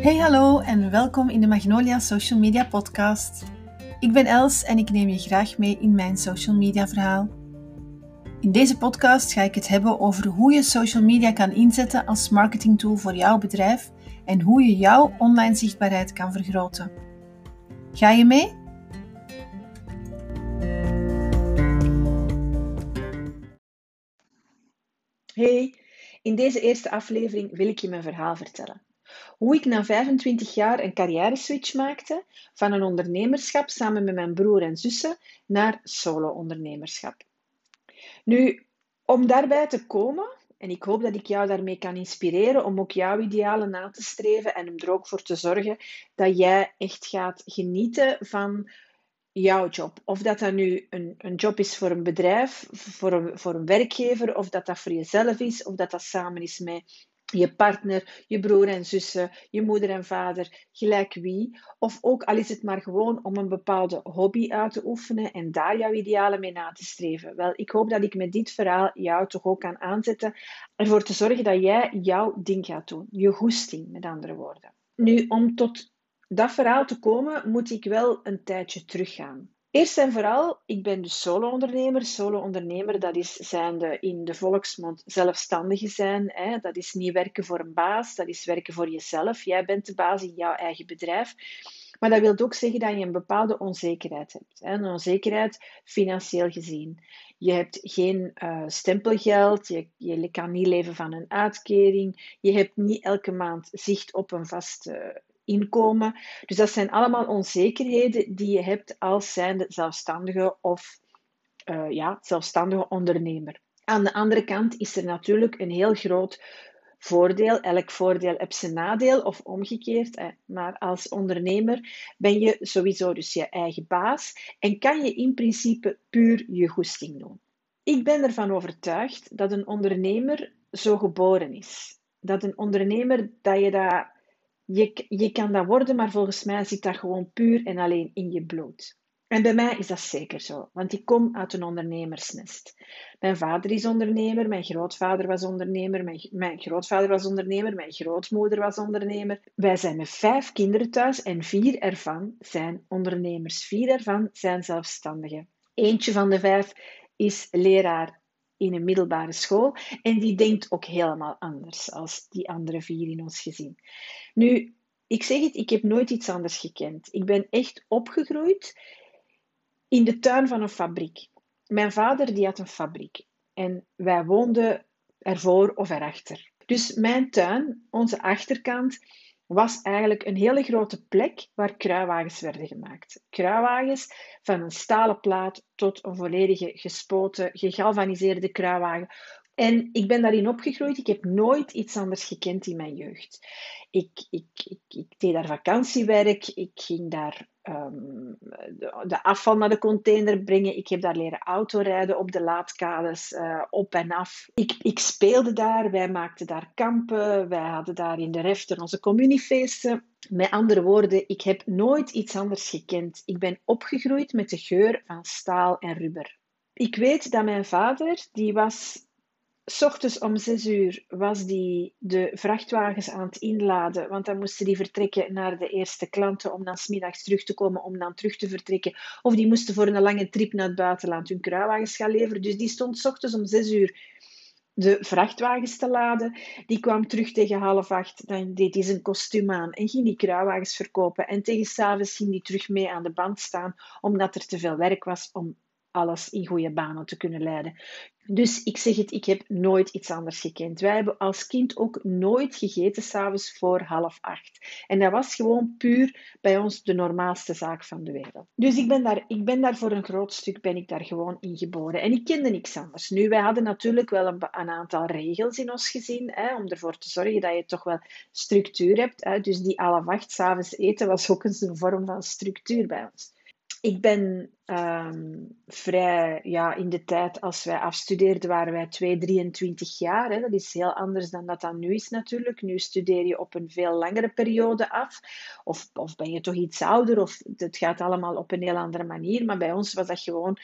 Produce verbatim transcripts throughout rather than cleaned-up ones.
Hey hallo en welkom in de Magnolia Social Media Podcast. Ik ben Els en ik neem je graag mee in mijn social media verhaal. In deze podcast ga ik het hebben over hoe je social media kan inzetten als marketingtool voor jouw bedrijf en hoe je jouw online zichtbaarheid kan vergroten. Ga je mee? Hey, in deze eerste aflevering wil ik je mijn verhaal vertellen. Hoe ik na vijfentwintig jaar een carrière-switch maakte van een ondernemerschap samen met mijn broer en zussen naar solo-ondernemerschap. Nu, om daarbij te komen, en ik hoop dat ik jou daarmee kan inspireren om ook jouw idealen na te streven en om er ook voor te zorgen dat jij echt gaat genieten van jouw job. Of dat dat nu een, een job is voor een bedrijf, voor een, voor een werkgever, of dat dat voor jezelf is, of dat dat samen is met je partner, je broer en zussen, je moeder en vader, gelijk wie. Of ook al is het maar gewoon om een bepaalde hobby uit te oefenen en daar jouw idealen mee na te streven. Wel, ik hoop dat ik met dit verhaal jou toch ook kan aanzetten ervoor te zorgen dat jij jouw ding gaat doen. Je goesting, met andere woorden. Nu, om tot dat verhaal te komen, moet ik wel een tijdje teruggaan. Eerst en vooral, ik ben dus solo-ondernemer. Solo-ondernemer, dat is zijnde in de volksmond zelfstandige zijn. Hè? Dat is niet werken voor een baas, dat is werken voor jezelf. Jij bent de baas in jouw eigen bedrijf. Maar dat wil ook zeggen dat je een bepaalde onzekerheid hebt. Hè? Een onzekerheid financieel gezien. Je hebt geen uh, stempelgeld, je, je kan niet leven van een uitkering. Je hebt niet elke maand zicht op een vaste uh, inkomen. Dus dat zijn allemaal onzekerheden die je hebt als zijnde zelfstandige of uh, ja, zelfstandige ondernemer. Aan de andere kant is er natuurlijk een heel groot voordeel. Elk voordeel heeft zijn nadeel of omgekeerd. Hè. Maar als ondernemer ben je sowieso dus je eigen baas en kan je in principe puur je goesting doen. Ik ben ervan overtuigd dat een ondernemer zo geboren is. Dat een ondernemer, dat je dat Je, je kan dat worden, maar volgens mij zit dat gewoon puur en alleen in je bloed. En bij mij is dat zeker zo, want ik kom uit een ondernemersnest. Mijn vader is ondernemer, mijn grootvader was ondernemer, mijn, mijn grootvader was ondernemer, mijn grootmoeder was ondernemer. Wij zijn met vijf kinderen thuis en vier ervan zijn ondernemers. Vier ervan zijn zelfstandigen. Eentje van de vijf is leraar in een middelbare school en die denkt ook helemaal anders als die andere vier in ons gezin. Nu, ik zeg het, ik heb nooit iets anders gekend. Ik ben echt opgegroeid in de tuin van een fabriek. Mijn vader die had een fabriek en wij woonden ervoor of erachter. Dus mijn tuin, onze achterkant, was eigenlijk een hele grote plek waar kruiwagens werden gemaakt. Kruiwagens van een stalen plaat tot een volledige gespoten, gegalvaniseerde kruiwagen. En ik ben daarin opgegroeid. Ik heb nooit iets anders gekend in mijn jeugd. Ik, ik, ik, ik deed daar vakantiewerk. Ik ging daar um, de, de afval naar de container brengen. Ik heb daar leren autorijden op de laadkades, uh, op en af. Ik, ik speelde daar. Wij maakten daar kampen. Wij hadden daar in de reften onze communiefeesten. Met andere woorden, ik heb nooit iets anders gekend. Ik ben opgegroeid met de geur van staal en rubber. Ik weet dat mijn vader, die was... 's ochtends om zes uur was die de vrachtwagens aan het inladen, want dan moesten die vertrekken naar de eerste klanten om dan 's middags terug te komen, om dan terug te vertrekken. Of die moesten voor een lange trip naar het buitenland hun kruiwagens gaan leveren. Dus die stond 's ochtends om zes uur de vrachtwagens te laden. Die kwam terug tegen half acht, dan deed hij zijn kostuum aan en ging die kruiwagens verkopen. En tegen 's avonds ging die terug mee aan de band staan, omdat er te veel werk was om alles in goede banen te kunnen leiden. Dus ik zeg het, ik heb nooit iets anders gekend. Wij hebben als kind ook nooit gegeten 's avonds voor half acht. En dat was gewoon puur bij ons de normaalste zaak van de wereld. Dus ik ben daar, ik ben daar voor een groot stuk ben ik daar gewoon in geboren. En ik kende niks anders. Nu, wij hadden natuurlijk wel een, een aantal regels in ons gezin, hè, om ervoor te zorgen dat je toch wel structuur hebt. Hè. Dus die half acht 's avonds eten was ook eens een vorm van structuur bij ons. Ik ben um, vrij, ja, in de tijd als wij afstudeerden waren wij twee, drieëntwintig jaar. Hè. Dat is heel anders dan dat dat nu is natuurlijk. Nu studeer je op een veel langere periode af. Of, of ben je toch iets ouder, of het gaat allemaal op een heel andere manier. Maar bij ons was dat gewoon...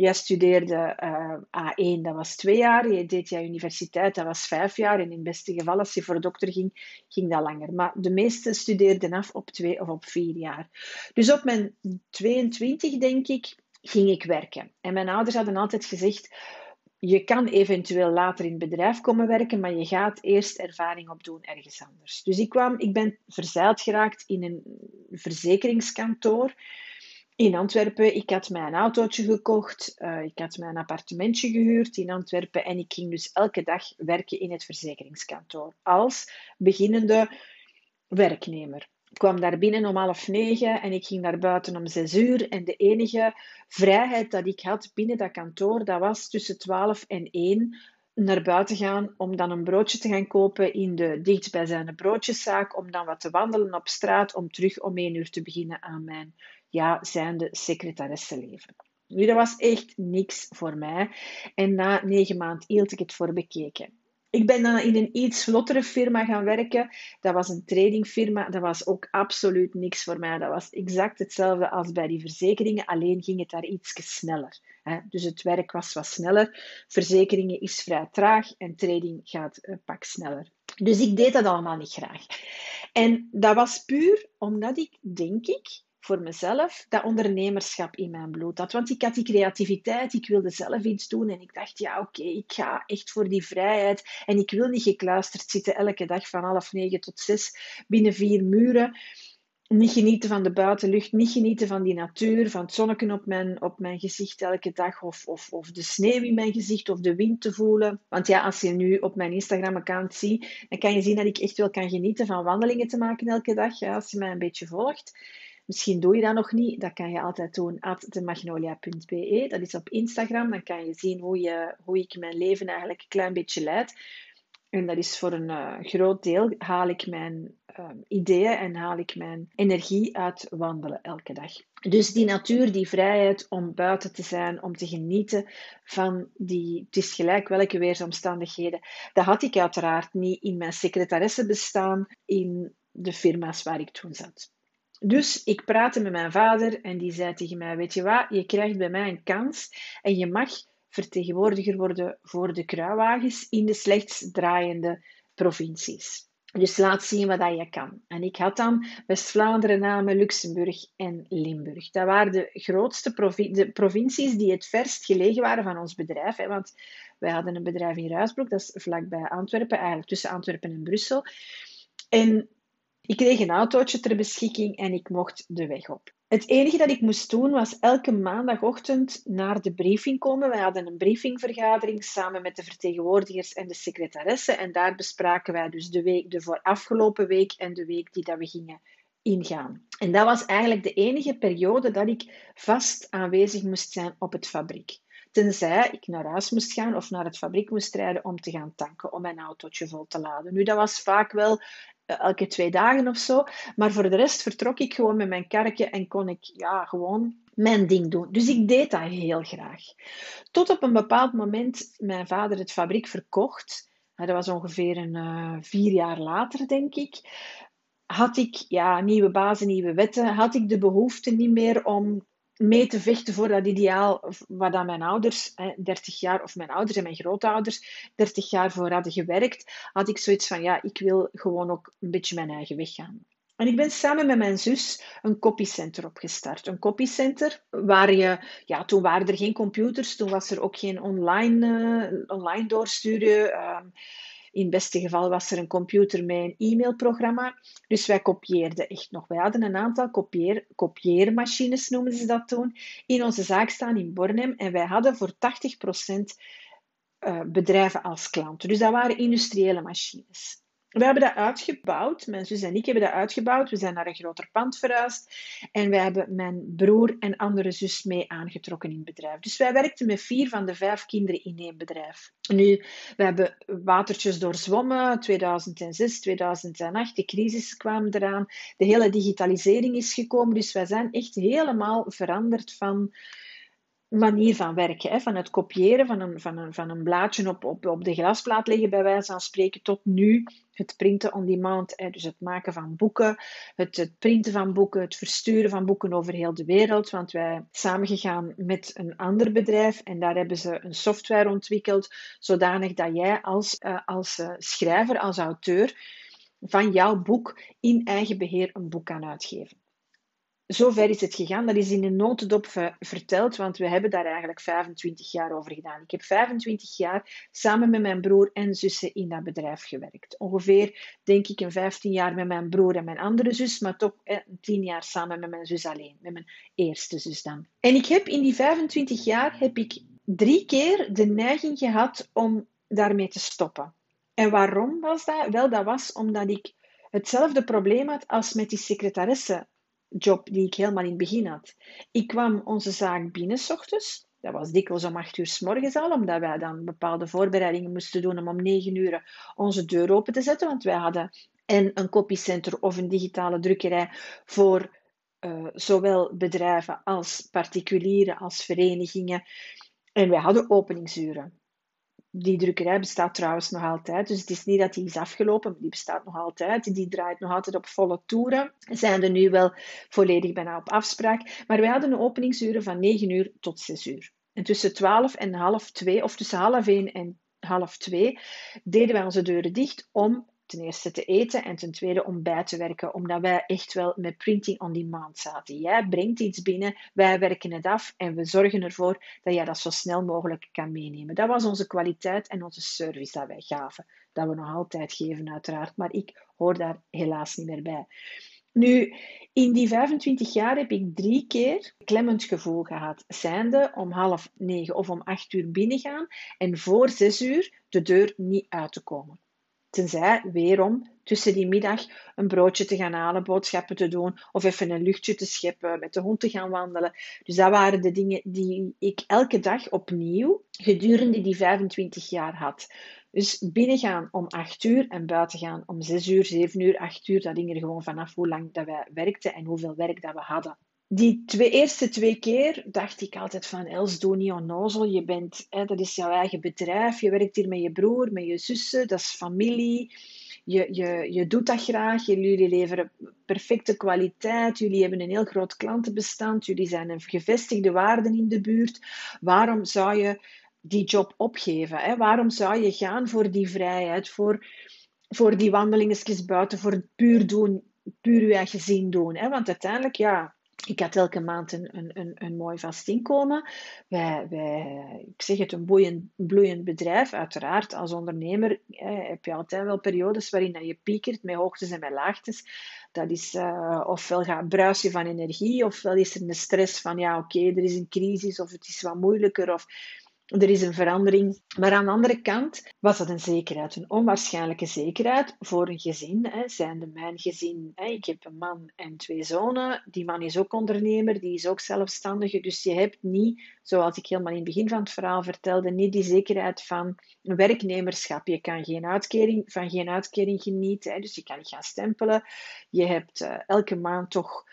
Jij studeerde uh, A één, dat was twee jaar. Je deed jij universiteit, dat was vijf jaar. En in het beste geval, als je voor dokter ging, ging dat langer. Maar de meesten studeerden af op twee of op vier jaar. Dus op mijn tweeëntwintig, denk ik, ging ik werken. En mijn ouders hadden altijd gezegd, je kan eventueel later in het bedrijf komen werken, maar je gaat eerst ervaring opdoen ergens anders. Dus ik, kwam, ik ben verzeild geraakt in een verzekeringskantoor in Antwerpen. Ik had mij een autootje gekocht, uh, ik had mij een appartementje gehuurd in Antwerpen en ik ging dus elke dag werken in het verzekeringskantoor als beginnende werknemer. Ik kwam daar binnen om half negen en ik ging daar buiten om zes uur. En de enige vrijheid dat ik had binnen dat kantoor, dat was tussen twaalf en één naar buiten gaan om dan een broodje te gaan kopen in de dichtstbijzijnde broodjeszaak, om dan wat te wandelen op straat, om terug om één uur te beginnen aan mijn ja, zijnde secretaressenleven. Nu, dat was echt niks voor mij. En na negen maanden hield ik het voor bekeken. Ik ben dan in een iets vlottere firma gaan werken. Dat was een tradingfirma. Dat was ook absoluut niks voor mij. Dat was exact hetzelfde als bij die verzekeringen. Alleen ging het daar iets sneller. Dus het werk was wat sneller. Verzekeringen is vrij traag en trading gaat een pak sneller. Dus ik deed dat allemaal niet graag. En dat was puur omdat ik, denk ik, voor mezelf, dat ondernemerschap in mijn bloed had. Want ik had die creativiteit, ik wilde zelf iets doen en ik dacht, ja oké, okay, ik ga echt voor die vrijheid en ik wil niet gekluisterd zitten elke dag van half negen tot zes binnen vier muren. Niet genieten van de buitenlucht, niet genieten van die natuur, van het zonneken op mijn, op mijn gezicht elke dag of, of, of de sneeuw in mijn gezicht of de wind te voelen. Want ja, als je nu op mijn Instagram-account ziet, dan kan je zien dat ik echt wel kan genieten van wandelingen te maken elke dag, ja, als je mij een beetje volgt. Misschien doe je dat nog niet, dat kan je altijd doen at de magnolia punt b e. Dat is op Instagram, dan kan je zien hoe, je, hoe ik mijn leven eigenlijk een klein beetje leid. En dat is voor een uh, groot deel, haal ik mijn uh, ideeën en haal ik mijn energie uit wandelen elke dag. Dus die natuur, die vrijheid om buiten te zijn, om te genieten van die, het is gelijk welke weersomstandigheden, dat had ik uiteraard niet in mijn secretaresse bestaan in de firma's waar ik toen zat. Dus ik praatte met mijn vader en die zei tegen mij, weet je wat, je krijgt bij mij een kans en je mag vertegenwoordiger worden voor de kruiwagens in de slechts draaiende provincies. Dus laat zien wat dat je kan. En ik had dan West-Vlaanderen, Namen, Luxemburg en Limburg. Dat waren de grootste provin- de provincies die het verst gelegen waren van ons bedrijf. Hè, want wij hadden een bedrijf in Ruisbroek, dat is vlakbij Antwerpen, eigenlijk tussen Antwerpen en Brussel. En ik kreeg een autootje ter beschikking en ik mocht de weg op. Het enige dat ik moest doen was elke maandagochtend naar de briefing komen. Wij hadden een briefingvergadering samen met de vertegenwoordigers en de secretaresse. En daar bespraken wij dus de week, de voor afgelopen week en de week die dat we gingen ingaan. En dat was eigenlijk de enige periode dat ik vast aanwezig moest zijn op het fabriek. Tenzij ik naar huis moest gaan of naar het fabriek moest rijden om te gaan tanken, om mijn autootje vol te laden. Nu, dat was vaak wel elke twee dagen of zo. Maar voor de rest vertrok ik gewoon met mijn karretje en kon ik ja, gewoon mijn ding doen. Dus ik deed dat heel graag. Tot op een bepaald moment mijn vader het fabriek verkocht. Dat was ongeveer een, uh, vier jaar later, denk ik. Had ik ja, nieuwe bazen, nieuwe wetten. Had ik de behoefte niet meer om mee te vechten voor dat ideaal wat aan mijn ouders, dertig jaar, of mijn ouders en mijn grootouders, dertig jaar voor hadden gewerkt, had ik zoiets van, ja, ik wil gewoon ook een beetje mijn eigen weg gaan. En ik ben samen met mijn zus een copycenter opgestart. Een copycenter waar je, ja, toen waren er geen computers, toen was er ook geen online, uh, online doorsturen. Uh, In het beste geval was er een computer met een e-mailprogramma. Dus wij kopieerden echt nog. Wij hadden een aantal kopieer, kopieermachines, noemen ze dat toen, in onze zaak staan in Bornem. En wij hadden voor tachtig procent bedrijven als klanten. Dus dat waren industriële machines. We hebben dat uitgebouwd. Mijn zus en ik hebben dat uitgebouwd. We zijn naar een groter pand verhuisd. En wij hebben mijn broer en andere zus mee aangetrokken in het bedrijf. Dus wij werkten met vier van de vijf kinderen in één bedrijf. Nu, we hebben watertjes doorzwommen. tweeduizend zes, tweeduizend acht. De crisis kwam eraan. De hele digitalisering is gekomen. Dus wij zijn echt helemaal veranderd van manier van werken. Hè? Van het kopiëren van een, van een, van een blaadje op, op, op de glasplaat liggen, bij wijze van spreken, tot nu het printen on demand. Hè? Dus het maken van boeken, het, het printen van boeken, het versturen van boeken over heel de wereld. Want wij zijn samengegaan met een ander bedrijf en daar hebben ze een software ontwikkeld, zodanig dat jij als, uh, als uh, schrijver, als auteur, van jouw boek in eigen beheer een boek kan uitgeven. Zover is het gegaan. Dat is in een notendop ver- verteld, want we hebben daar eigenlijk vijfentwintig jaar over gedaan. Ik heb vijfentwintig jaar samen met mijn broer en zussen in dat bedrijf gewerkt. Ongeveer, denk ik, een vijftien jaar met mijn broer en mijn andere zus, maar toch eh, tien jaar samen met mijn zus alleen, met mijn eerste zus dan. En ik heb in die vijfentwintig jaar heb ik drie keer de neiging gehad om daarmee te stoppen. En waarom was dat? Wel, dat was omdat ik hetzelfde probleem had als met die secretaressenjob die ik helemaal in het begin had. Ik kwam onze zaak binnen 's ochtends. Dat was dikwijls om acht uur 's morgens al, omdat wij dan bepaalde voorbereidingen moesten doen om om negen uur onze deur open te zetten. Want wij hadden en een copycenter of een digitale drukkerij voor uh, zowel bedrijven als particulieren, als verenigingen. En wij hadden openingsuren. Die drukkerij bestaat trouwens nog altijd, dus het is niet dat die is afgelopen, maar die bestaat nog altijd. Die draait nog altijd op volle toeren. Zijn er nu wel volledig bijna op afspraak. Maar wij hadden een openingsuren van negen uur tot zes uur. En tussen twaalf en half twee, of tussen half één en half twee, deden wij onze deuren dicht om ten eerste te eten en ten tweede om bij te werken, omdat wij echt wel met printing on demand zaten. Jij brengt iets binnen, wij werken het af en we zorgen ervoor dat jij dat zo snel mogelijk kan meenemen. Dat was onze kwaliteit en onze service dat wij gaven. Dat we nog altijd geven uiteraard, maar ik hoor daar helaas niet meer bij. Nu, in die vijfentwintig jaar heb ik drie keer een klemmend gevoel gehad. Zijnde om half negen of om acht uur binnengaan en voor zes uur de deur niet uit te komen. Tenzij, weerom, tussen die middag een broodje te gaan halen, boodschappen te doen of even een luchtje te scheppen, met de hond te gaan wandelen. Dus dat waren de dingen die ik elke dag opnieuw gedurende die vijfentwintig jaar had. Dus binnengaan om acht uur en buiten gaan om zes uur, zeven uur, acht uur. Dat hing er gewoon vanaf hoe lang dat wij werkten en hoeveel werk dat we hadden. Die twee, eerste twee keer dacht ik altijd van, Els, doe niet onnozel, je bent, hè, dat is jouw eigen bedrijf, je werkt hier met je broer, met je zussen, dat is familie, je, je, je doet dat graag, jullie leveren perfecte kwaliteit, jullie hebben een heel groot klantenbestand, jullie zijn een gevestigde waarden in de buurt, waarom zou je die job opgeven? Hè? Waarom zou je gaan voor die vrijheid, voor, voor die wandelingetjes buiten, voor het puur doen, puur je eigen zin doen? Hè? Want uiteindelijk, ja... Ik had elke maand een, een, een, een mooi vast inkomen. Wij, wij, ik zeg het, een boeiend, bloeiend bedrijf. Uiteraard, als ondernemer eh, heb je altijd wel periodes waarin je piekert met hoogtes en met laagtes. Dat is, uh, ofwel gaat bruis je van energie, ofwel is er een stress van, ja oké, okay, er is een crisis, of het is wat moeilijker, of er is een verandering. Maar aan de andere kant was dat een zekerheid, een onwaarschijnlijke zekerheid voor een gezin. Hè, zijnde mijn gezin. Hè. Ik heb een man en twee zonen. Die man is ook ondernemer, die is ook zelfstandige. Dus je hebt niet, zoals ik helemaal in het begin van het verhaal vertelde, niet die zekerheid van een werknemerschap. Je kan geen uitkering, van geen uitkering genieten. Hè. Dus je kan niet gaan stempelen. Je hebt uh, elke maand toch...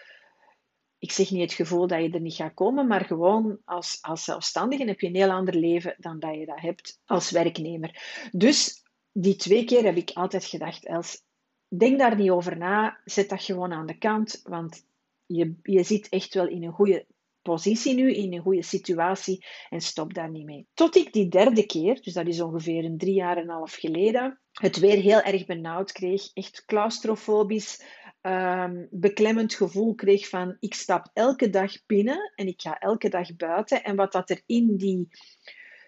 Ik zeg niet het gevoel dat je er niet gaat komen, maar gewoon als, als zelfstandige heb je een heel ander leven dan dat je dat hebt als werknemer. Dus die twee keer heb ik altijd gedacht, Els, denk daar niet over na, zet dat gewoon aan de kant, want je, je zit echt wel in een goede positie nu, in een goede situatie en stop daar niet mee. Tot ik die derde keer, dus dat is ongeveer een drie jaar en een half geleden, het weer heel erg benauwd kreeg, echt claustrofobisch, Um, beklemmend gevoel kreeg van ik stap elke dag binnen en ik ga elke dag buiten en wat dat er in die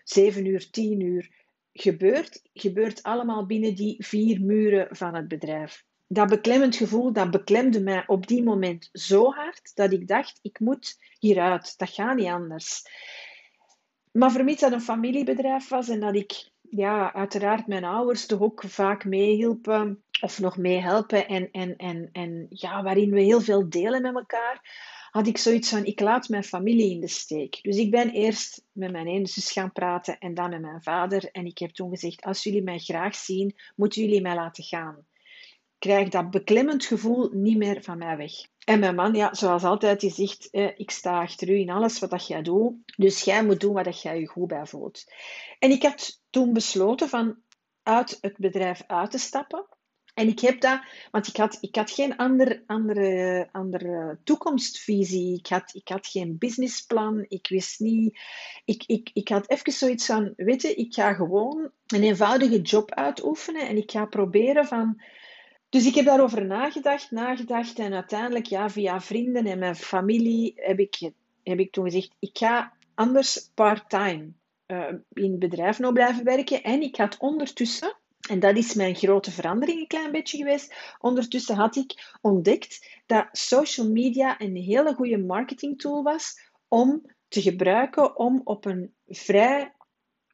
zeven uur, tien uur gebeurt, gebeurt allemaal binnen die vier muren van het bedrijf. Dat beklemmend gevoel, dat beklemde mij op die moment zo hard dat ik dacht, ik moet hieruit, dat gaat niet anders. Maar vermits dat een familiebedrijf was en dat ik ja, uiteraard mijn ouders toch ook vaak meehielpen of nog meehelpen en, en, en, en ja, waarin we heel veel delen met elkaar, had ik zoiets van, ik laat mijn familie in de steek. Dus ik ben eerst met mijn ene zus gaan praten en dan met mijn vader. En ik heb toen gezegd, als jullie mij graag zien, moeten jullie mij laten gaan. krijg ik dat beklemmend gevoel niet meer van mij weg. En mijn man, ja, zoals altijd, die zegt, eh, ik sta achter u in alles wat dat jij doet, dus jij moet doen wat jij je goed bij voelt. En ik had toen besloten van uit het bedrijf uit te stappen. En ik heb dat, want ik had, ik had geen ander, andere, andere toekomstvisie. Ik had, ik had geen businessplan. Ik wist niet. Ik, ik, ik had even zoiets van, weet je, ik ga gewoon een eenvoudige job uitoefenen en ik ga proberen van... Dus ik heb daarover nagedacht, nagedacht en uiteindelijk, ja, via vrienden en mijn familie heb ik, heb ik toen gezegd, ik ga anders part-time uh, in het bedrijf nog blijven werken. En ik had ondertussen, en dat is mijn grote verandering een klein beetje geweest, ondertussen had ik ontdekt dat social media een hele goede marketingtool was om te gebruiken om op een vrij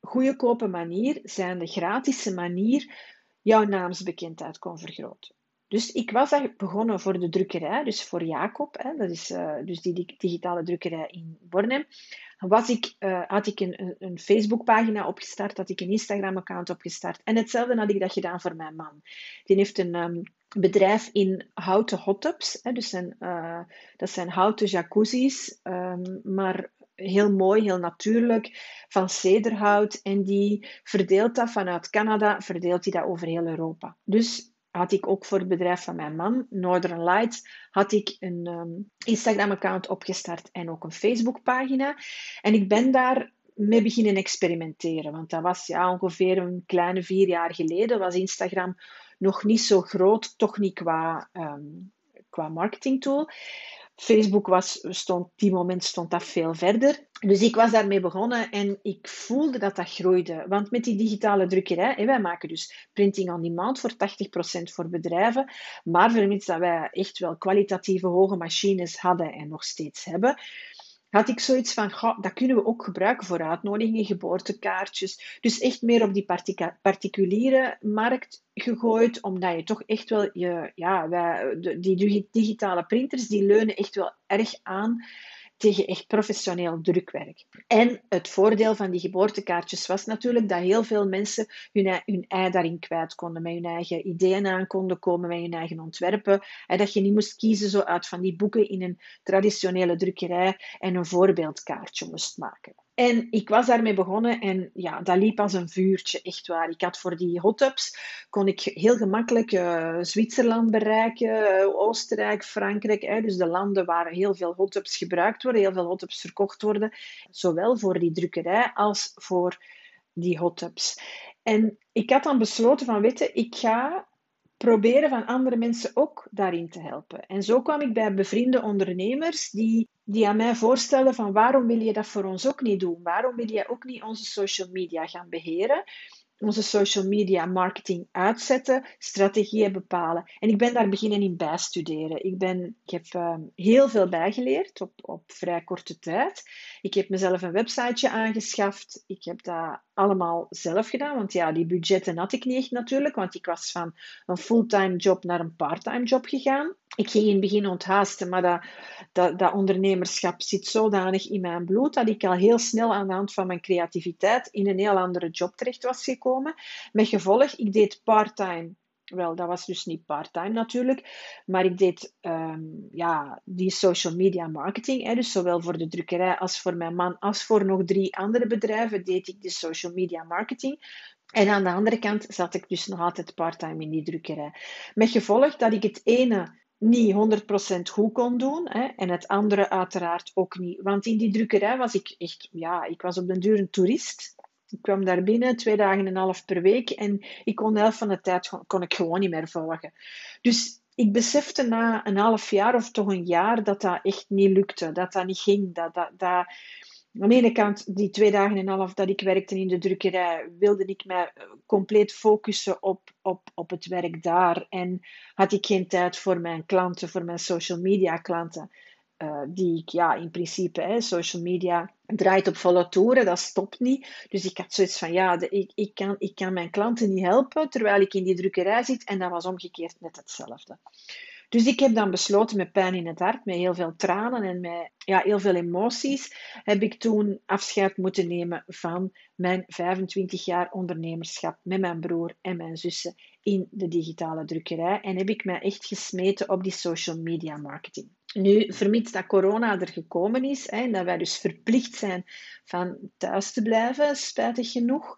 goedkope manier, zijnde gratische manier, jouw naamsbekendheid kon vergroten. Dus ik was begonnen voor de drukkerij, dus voor Jacob, hè, dat is uh, dus die digitale drukkerij in Bornem, was ik, uh, had ik een, een Facebookpagina opgestart, had ik een Instagram-account opgestart. En hetzelfde had ik dat gedaan voor mijn man. Die heeft een um, bedrijf in houten hot-tubs, hè, dus zijn, uh, dat zijn houten jacuzzis, um, maar... heel mooi, heel natuurlijk, van cederhout. En die verdeelt dat vanuit Canada, verdeelt die dat over heel Europa. Dus had ik ook voor het bedrijf van mijn man, Northern Light, had ik een um, Instagram-account opgestart en ook een Facebook-pagina. En ik ben daar mee beginnen experimenteren. Want dat was ja, ongeveer een kleine vier jaar geleden, was Instagram nog niet zo groot, toch niet qua, um, qua marketingtool. Facebook was, stond, op die moment stond dat veel verder. Dus ik was daarmee begonnen en ik voelde dat dat groeide. Want met die digitale drukkerij, hé, wij maken dus printing on demand voor tachtig procent voor bedrijven. Maar vermits dat wij echt wel kwalitatieve hoge machines hadden en nog steeds hebben, had ik zoiets van, goh, dat kunnen we ook gebruiken voor uitnodigingen, geboortekaartjes. Dus echt meer op die partica- particuliere markt gegooid, omdat je toch echt wel, je, ja, wij, de, die digitale printers, die leunen echt wel erg aan tegen echt professioneel drukwerk. En het voordeel van die geboortekaartjes was natuurlijk dat heel veel mensen hun, hun ei daarin kwijt konden, met hun eigen ideeën aan konden komen, met hun eigen ontwerpen. En dat je niet moest kiezen zo uit van die boeken in een traditionele drukkerij en een voorbeeldkaartje moest maken. En ik was daarmee begonnen en ja, dat liep als een vuurtje, echt waar. Ik had voor die hot-ups, kon ik heel gemakkelijk uh, Zwitserland bereiken, uh, Oostenrijk, Frankrijk. Hè, dus de landen waar heel veel hot-ups gebruikt worden, heel veel hot-ups verkocht worden. Zowel voor die drukkerij als voor die hot-ups. En ik had dan besloten van, weet je, ik ga proberen van andere mensen ook daarin te helpen. En zo kwam ik bij bevriende ondernemers die... die aan mij voorstellen van waarom wil je dat voor ons ook niet doen? Waarom wil jij ook niet onze social media gaan beheren? Onze social media marketing uitzetten, strategieën bepalen. En ik ben daar beginnen in bijstuderen. Ik, ben, ik heb uh, heel veel bijgeleerd op, op vrij korte tijd. Ik heb mezelf een websiteje aangeschaft. Ik heb dat allemaal zelf gedaan, want ja, die budgetten had ik niet echt natuurlijk, want ik was van een fulltime job naar een parttime job gegaan. Ik ging in het begin onthaasten, maar dat, dat, dat ondernemerschap zit zodanig in mijn bloed dat ik al heel snel aan de hand van mijn creativiteit in een heel andere job terecht was gekomen. Met gevolg, ik deed part-time. Wel, dat was dus niet part-time natuurlijk, maar ik deed um, ja, die social media marketing, hè, dus zowel voor de drukkerij als voor mijn man, als voor nog drie andere bedrijven deed ik de social media marketing. En aan de andere kant zat ik dus nog altijd part-time in die drukkerij. Met gevolg dat ik het ene niet honderd procent goed kon doen, hè, en het andere uiteraard ook niet. Want in die drukkerij was ik echt, ja, ik was op den duur een toerist. Ik kwam daar binnen twee dagen en een half per week en ik kon de helft van de tijd kon ik gewoon niet meer volgen. Dus ik besefte na een half jaar of toch een jaar dat dat echt niet lukte, dat dat niet ging, dat dat... dat aan de ene kant, die twee dagen en een half dat ik werkte in de drukkerij, wilde ik mij compleet focussen op, op, op het werk daar. En had ik geen tijd voor mijn klanten, voor mijn social media klanten. Uh, die ik, ja, in principe, hè, social media draait op volle toeren, dat stopt niet. Dus ik had zoiets van, ja, de, ik, ik, kan, ik kan mijn klanten niet helpen, terwijl ik in die drukkerij zit. En dat was omgekeerd net hetzelfde. Dus ik heb dan besloten, met pijn in het hart, met heel veel tranen en met ja, heel veel emoties, heb ik toen afscheid moeten nemen van mijn vijfentwintig jaar ondernemerschap met mijn broer en mijn zussen in de digitale drukkerij en heb ik mij echt gesmeten op die social media marketing. Nu, vermits dat corona er gekomen is hè, en dat wij dus verplicht zijn van thuis te blijven, spijtig genoeg,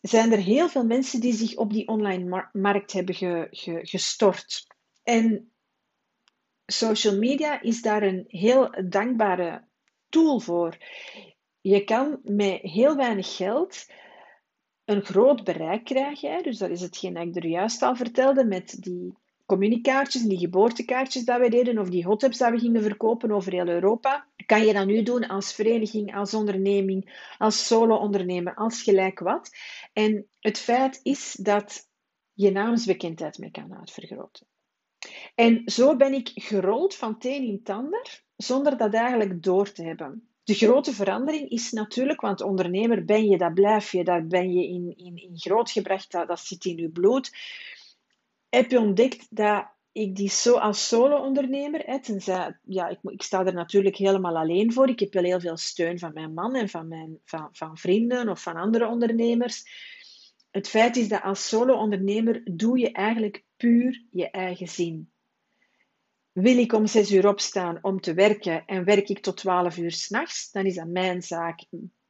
zijn er heel veel mensen die zich op die online mar- markt hebben ge- ge- gestort. En social media is daar een heel dankbare tool voor. Je kan met heel weinig geld een groot bereik krijgen. Dus dat is hetgeen dat ik er juist al vertelde met die communicaartjes en die geboortekaartjes dat we deden of die hottaps dat we gingen verkopen over heel Europa. Kan je dat nu doen als vereniging, als onderneming, als solo-ondernemer, als gelijk wat. En het feit is dat je naamsbekendheid mee kan uitvergroten. En zo ben ik gerold van teen in tander, zonder dat eigenlijk door te hebben. De grote verandering is natuurlijk, want ondernemer ben je, dat blijf je, daar ben je in, in, in grootgebracht, dat, dat zit in je bloed. Heb je ontdekt dat ik die zo als solo-ondernemer, tenzij, ja, ik, ik sta er natuurlijk helemaal alleen voor, ik heb wel heel veel steun van mijn man en van, mijn, van, van vrienden of van andere ondernemers. Het feit is dat als solo-ondernemer doe je eigenlijk puur je eigen zin. Wil ik om zes uur opstaan om te werken en werk ik tot twaalf uur 's nachts, dan is dat mijn zaak.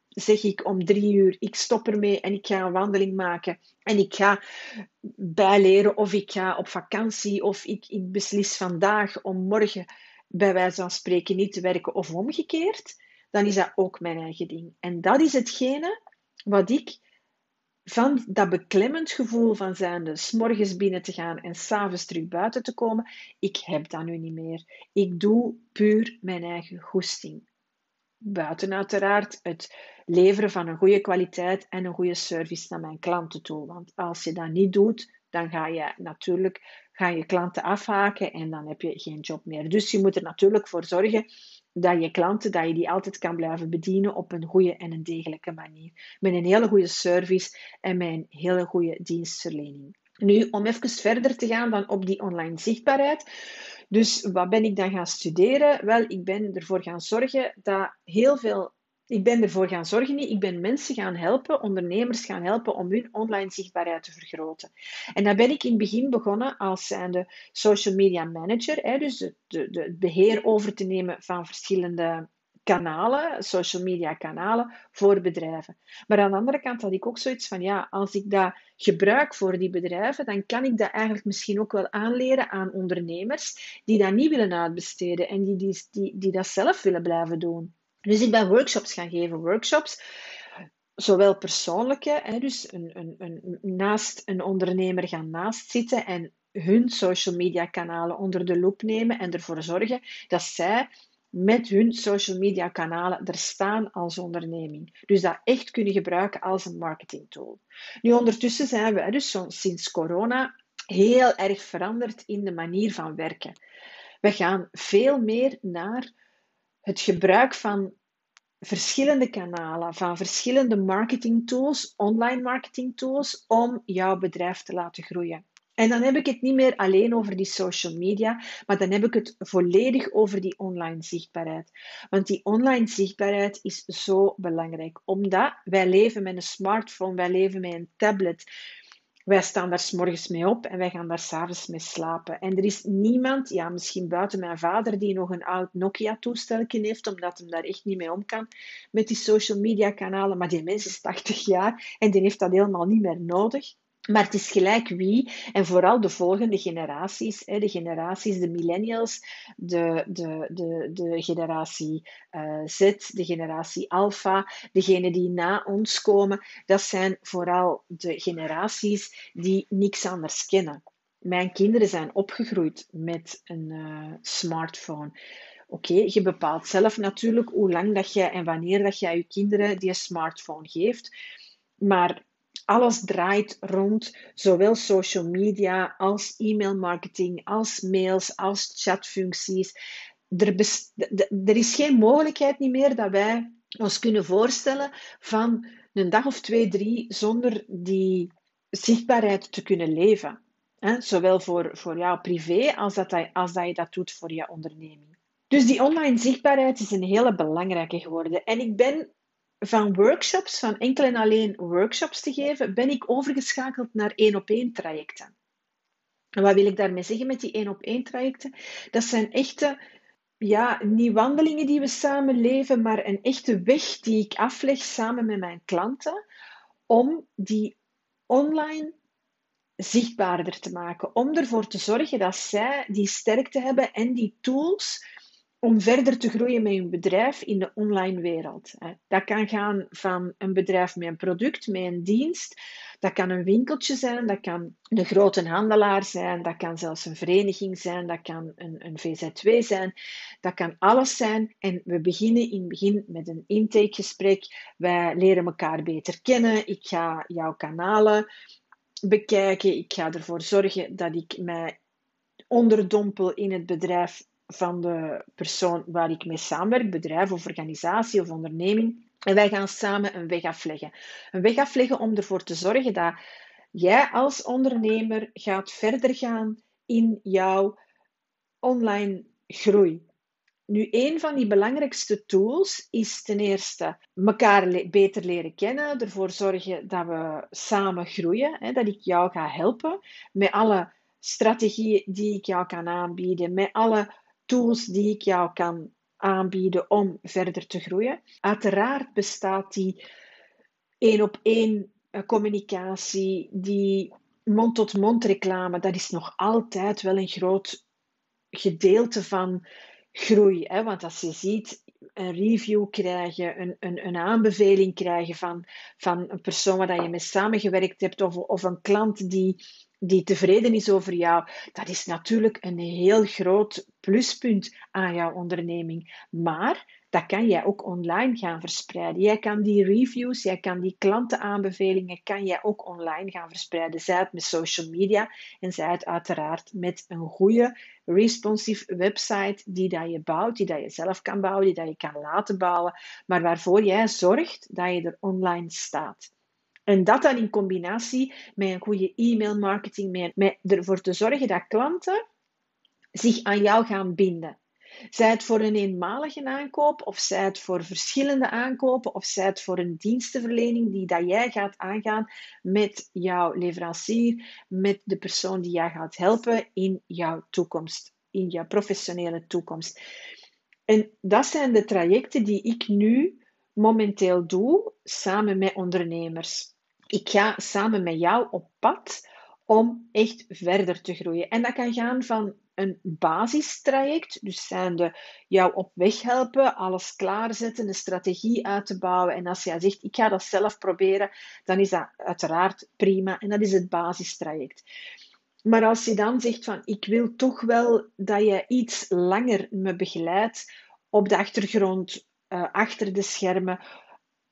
Zeg ik om drie uur, ik stop ermee en ik ga een wandeling maken en ik ga bijleren of ik ga op vakantie of ik, ik beslis vandaag om morgen bij wijze van spreken niet te werken of omgekeerd, dan is dat ook mijn eigen ding. En dat is hetgene wat ik van dat beklemmend gevoel van zijnde 's morgens binnen te gaan en 's avonds terug buiten te komen, ik heb dat nu niet meer. Ik doe puur mijn eigen goesting. Buiten uiteraard het leveren van een goede kwaliteit en een goede service naar mijn klanten toe. Want als je dat niet doet, dan ga je natuurlijk ga je klanten afhaken en dan heb je geen job meer. Dus je moet er natuurlijk voor zorgen dat je klanten, dat je die altijd kan blijven bedienen op een goede en een degelijke manier. Met een hele goede service en met een hele goede dienstverlening. Nu, om even verder te gaan dan op die online zichtbaarheid. Dus wat ben ik dan gaan studeren? Wel, ik ben ervoor gaan zorgen dat heel veel... Ik ben ervoor gaan zorgen niet, ik ben mensen gaan helpen, ondernemers gaan helpen om hun online zichtbaarheid te vergroten. En daar ben ik in het begin begonnen als zijnde social media manager, hè, dus het, de, de, het beheer over te nemen van verschillende kanalen, social media kanalen, voor bedrijven. Maar aan de andere kant had ik ook zoiets van, ja, als ik dat gebruik voor die bedrijven, dan kan ik dat eigenlijk misschien ook wel aanleren aan ondernemers die dat niet willen uitbesteden en die, die, die, die dat zelf willen blijven doen. Dus ik ben workshops gaan geven. Workshops, zowel persoonlijke, hè, dus een, een, een, naast een ondernemer gaan naast zitten en hun social media kanalen onder de loep nemen en ervoor zorgen dat zij met hun social media kanalen er staan als onderneming. Dus dat echt kunnen gebruiken als een marketingtool. Nu ondertussen zijn we dus sinds corona heel erg veranderd in de manier van werken. We gaan veel meer naar het gebruik van verschillende kanalen, van verschillende marketingtools, online marketingtools, om jouw bedrijf te laten groeien. En dan heb ik het niet meer alleen over die social media, maar dan heb ik het volledig over die online zichtbaarheid. Want die online zichtbaarheid is zo belangrijk, omdat wij leven met een smartphone, wij leven met een tablet. Wij staan daar 's morgens mee op en wij gaan daar 's avonds mee slapen. En er is niemand, ja, misschien buiten mijn vader, die nog een oud Nokia-toestelje heeft, omdat hem daar echt niet mee om kan met die social media-kanalen. Maar die mens is tachtig jaar en die heeft dat helemaal niet meer nodig. Maar het is gelijk wie, en vooral de volgende generaties, hè, de generaties, de millennials, de, de, de, de generatie uh, Z, de generatie Alpha, degenen die na ons komen, dat zijn vooral de generaties die niks anders kennen. Mijn kinderen zijn opgegroeid met een uh, smartphone. Oké, okay, je bepaalt zelf natuurlijk hoe lang dat jij en wanneer dat jij je kinderen die smartphone geeft, maar... Alles draait rond, zowel social media als e-mailmarketing, als mails, als chatfuncties. Er, best, er is geen mogelijkheid niet meer dat wij ons kunnen voorstellen van een dag of twee, drie zonder die zichtbaarheid te kunnen leven. Hè? Zowel voor, voor jou privé als dat, als dat je dat doet voor je onderneming. Dus die online zichtbaarheid is een hele belangrijke geworden. En ik ben... van workshops, van enkel en alleen workshops te geven, ben ik overgeschakeld naar één-op-één trajecten. En wat wil ik daarmee zeggen met die één-op-één trajecten? Dat zijn echte, ja, niet wandelingen die we samen leven, maar een echte weg die ik afleg samen met mijn klanten, om die online zichtbaarder te maken. Om ervoor te zorgen dat zij die sterkte hebben en die tools om verder te groeien met hun bedrijf in de online wereld. Dat kan gaan van een bedrijf met een product, met een dienst. Dat kan een winkeltje zijn, dat kan een grote handelaar zijn, dat kan zelfs een vereniging zijn, dat kan een, een V Z W zijn, dat kan alles zijn. En we beginnen in het begin met een intakegesprek. Wij leren elkaar beter kennen. Ik ga jouw kanalen bekijken. Ik ga ervoor zorgen dat ik mij onderdompel in het bedrijf van de persoon waar ik mee samenwerk, bedrijf of organisatie of onderneming. En wij gaan samen een weg afleggen. Een weg afleggen om ervoor te zorgen dat jij als ondernemer gaat verder gaan in jouw online groei. Nu, een van die belangrijkste tools is ten eerste elkaar le- beter leren kennen, ervoor zorgen dat we samen groeien, hè, dat ik jou ga helpen met alle strategieën die ik jou kan aanbieden, met alle tools die ik jou kan aanbieden om verder te groeien. Uiteraard bestaat die één-op-één communicatie, die mond-tot-mond reclame, dat is nog altijd wel een groot gedeelte van groei. Hè? Want als je ziet, een review krijgen, een, een, een aanbeveling krijgen van, van een persoon waar je mee samengewerkt hebt, of, of een klant die... die tevreden is over jou, dat is natuurlijk een heel groot pluspunt aan jouw onderneming. Maar dat kan jij ook online gaan verspreiden. Jij kan die reviews, jij kan die klantenaanbevelingen, kan jij ook online gaan verspreiden. Zij het met social media en zij het uiteraard met een goede, responsive website die dat je bouwt, die dat je zelf kan bouwen, die dat je kan laten bouwen, maar waarvoor jij zorgt dat je er online staat. En dat dan in combinatie met een goede e-mailmarketing, met ervoor te zorgen dat klanten zich aan jou gaan binden. Zij het voor een eenmalige aankoop, of zij het voor verschillende aankopen, of zij het voor een dienstenverlening die dat jij gaat aangaan met jouw leverancier, met de persoon die jij gaat helpen in jouw toekomst, in jouw professionele toekomst. En dat zijn de trajecten die ik nu momenteel doe, samen met ondernemers. Ik ga samen met jou op pad om echt verder te groeien. En dat kan gaan van een basistraject, dus zijnde jou op weg helpen, alles klaarzetten, een strategie uit te bouwen. En als jij zegt, ik ga dat zelf proberen, dan is dat uiteraard prima. En dat is het basistraject. Maar als je dan zegt van, ik wil toch wel dat je iets langer me begeleidt op de achtergrond, Uh, achter de schermen,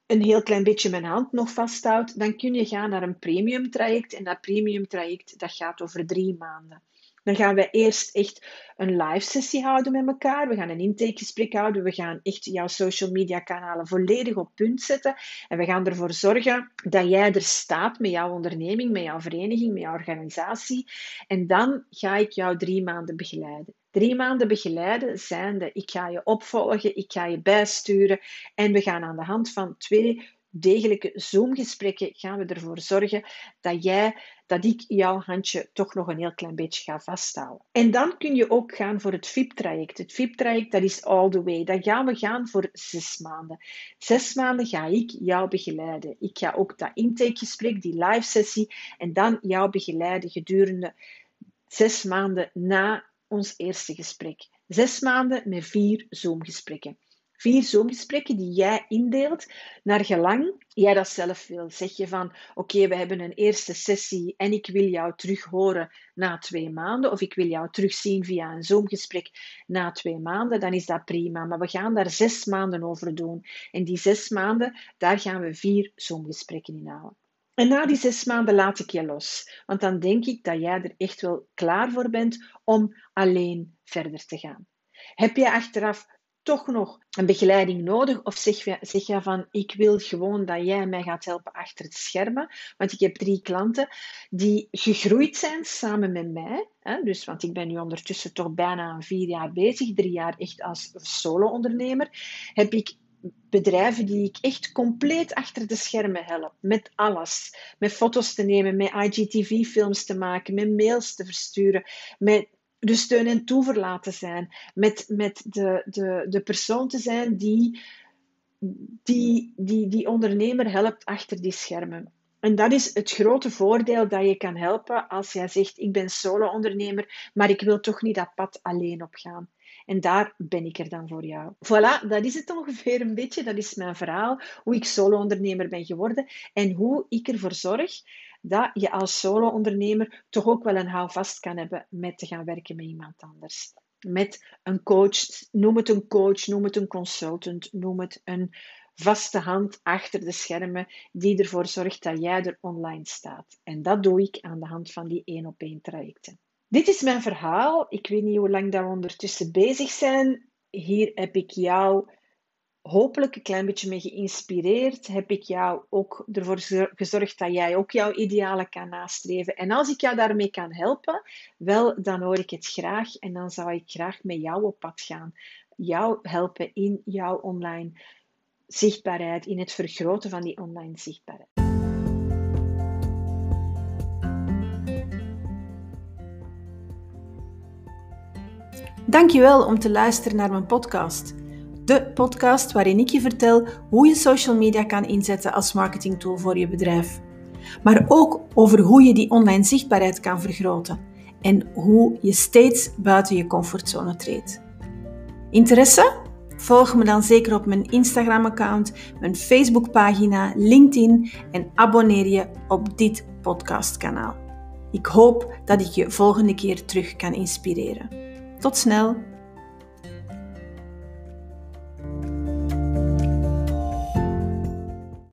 een heel klein beetje mijn hand nog vasthoudt, dan kun je gaan naar een premium traject. En dat premium traject, dat gaat over drie maanden. Dan gaan we eerst echt een live sessie houden met elkaar. We gaan een intakegesprek houden. We gaan echt jouw social media kanalen volledig op punt zetten. En we gaan ervoor zorgen dat jij er staat met jouw onderneming, met jouw vereniging, met jouw organisatie. En dan ga ik jou drie maanden begeleiden. Drie maanden begeleiden zijnde, ik ga je opvolgen, ik ga je bijsturen. En we gaan aan de hand van twee degelijke Zoom-gesprekken gaan we ervoor zorgen dat jij, dat ik jouw handje toch nog een heel klein beetje ga vasthouden. En dan kun je ook gaan voor het V I P-traject. Het V I P-traject, dat is all the way. Dan gaan we gaan voor zes maanden. Zes maanden ga ik jou begeleiden. Ik ga ook dat intakegesprek, die live-sessie, en dan jou begeleiden gedurende zes maanden na ons eerste gesprek. Zes maanden met vier Zoom-gesprekken. Vier Zoom-gesprekken die jij indeelt naar gelang jij dat zelf wil. Zeg je van, oké, okay, we hebben een eerste sessie en ik wil jou terug horen na twee maanden, of ik wil jou terugzien via een Zoom-gesprek na twee maanden, dan is dat prima. Maar we gaan daar zes maanden over doen. En die zes maanden, daar gaan we vier Zoom-gesprekken in houden. En na die zes maanden laat ik je los. Want dan denk ik dat jij er echt wel klaar voor bent om alleen verder te gaan. Heb jij achteraf toch nog een begeleiding nodig? Of zeg, zeg jij van, ik wil gewoon dat jij mij gaat helpen achter de schermen. Want ik heb drie klanten die gegroeid zijn samen met mij. Hè? Dus, want ik ben nu ondertussen toch bijna vier jaar bezig. Drie jaar echt als solo-ondernemer. Heb ik bedrijven die ik echt compleet achter de schermen help. Met alles. Met foto's te nemen, met I G T V-films te maken, met mails te versturen, met de steun en toeverlaten zijn. Met, met de, de, de persoon te zijn die die, die die ondernemer helpt achter die schermen. En dat is het grote voordeel dat je kan helpen als jij zegt, ik ben solo-ondernemer, maar ik wil toch niet dat pad alleen opgaan. En daar ben ik er dan voor jou. Voilà, dat is het ongeveer een beetje. Dat is mijn verhaal, hoe ik solo-ondernemer ben geworden en hoe ik ervoor zorg dat je als solo-ondernemer toch ook wel een houvast kan hebben met te gaan werken met iemand anders. Met een coach, noem het een coach, noem het een consultant, noem het een vaste hand achter de schermen die ervoor zorgt dat jij er online staat. En dat doe ik aan de hand van die één-op-één trajecten. Dit is mijn verhaal. Ik weet niet hoe lang dat we ondertussen bezig zijn. Hier heb ik jou hopelijk een klein beetje mee geïnspireerd. Heb ik jou ook ervoor gezorgd dat jij ook jouw idealen kan nastreven. En als ik jou daarmee kan helpen, wel, dan hoor ik het graag. En dan zou ik graag met jou op pad gaan. Jou helpen in jouw online zichtbaarheid, in het vergroten van die online zichtbaarheid. Dankjewel om te luisteren naar mijn podcast. De podcast waarin ik je vertel hoe je social media kan inzetten als marketingtool voor je bedrijf. Maar ook over hoe je die online zichtbaarheid kan vergroten en hoe je steeds buiten je comfortzone treedt. Interesse? Volg me dan zeker op mijn Instagram-account, mijn Facebookpagina, LinkedIn en abonneer je op dit podcastkanaal. Ik hoop dat ik je volgende keer terug kan inspireren. Tot snel!